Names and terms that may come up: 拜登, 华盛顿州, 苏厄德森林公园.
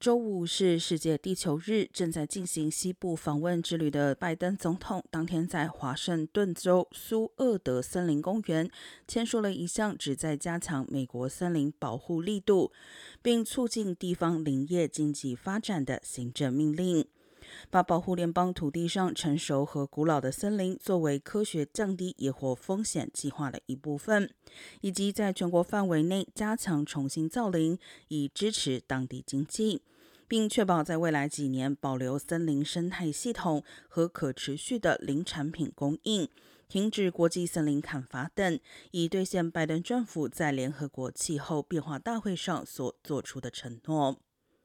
周五是世界地球日，正在进行西部访问之旅的拜登总统当天在华盛顿州苏厄德森林公园签署了一项旨在加强美国森林保护力度，并促进地方林业经济发展的行政命令，把保护联邦土地上成熟和古老的森林作为科学降低野火风险计划的一部分，以及在全国范围内加强重新造林，以支持当地经济，并确保在未来几年保留森林生态系统和可持续的林产品供应，停止国际森林砍伐等，以兑现拜登政府在联合国气候变化大会上所做出的承诺。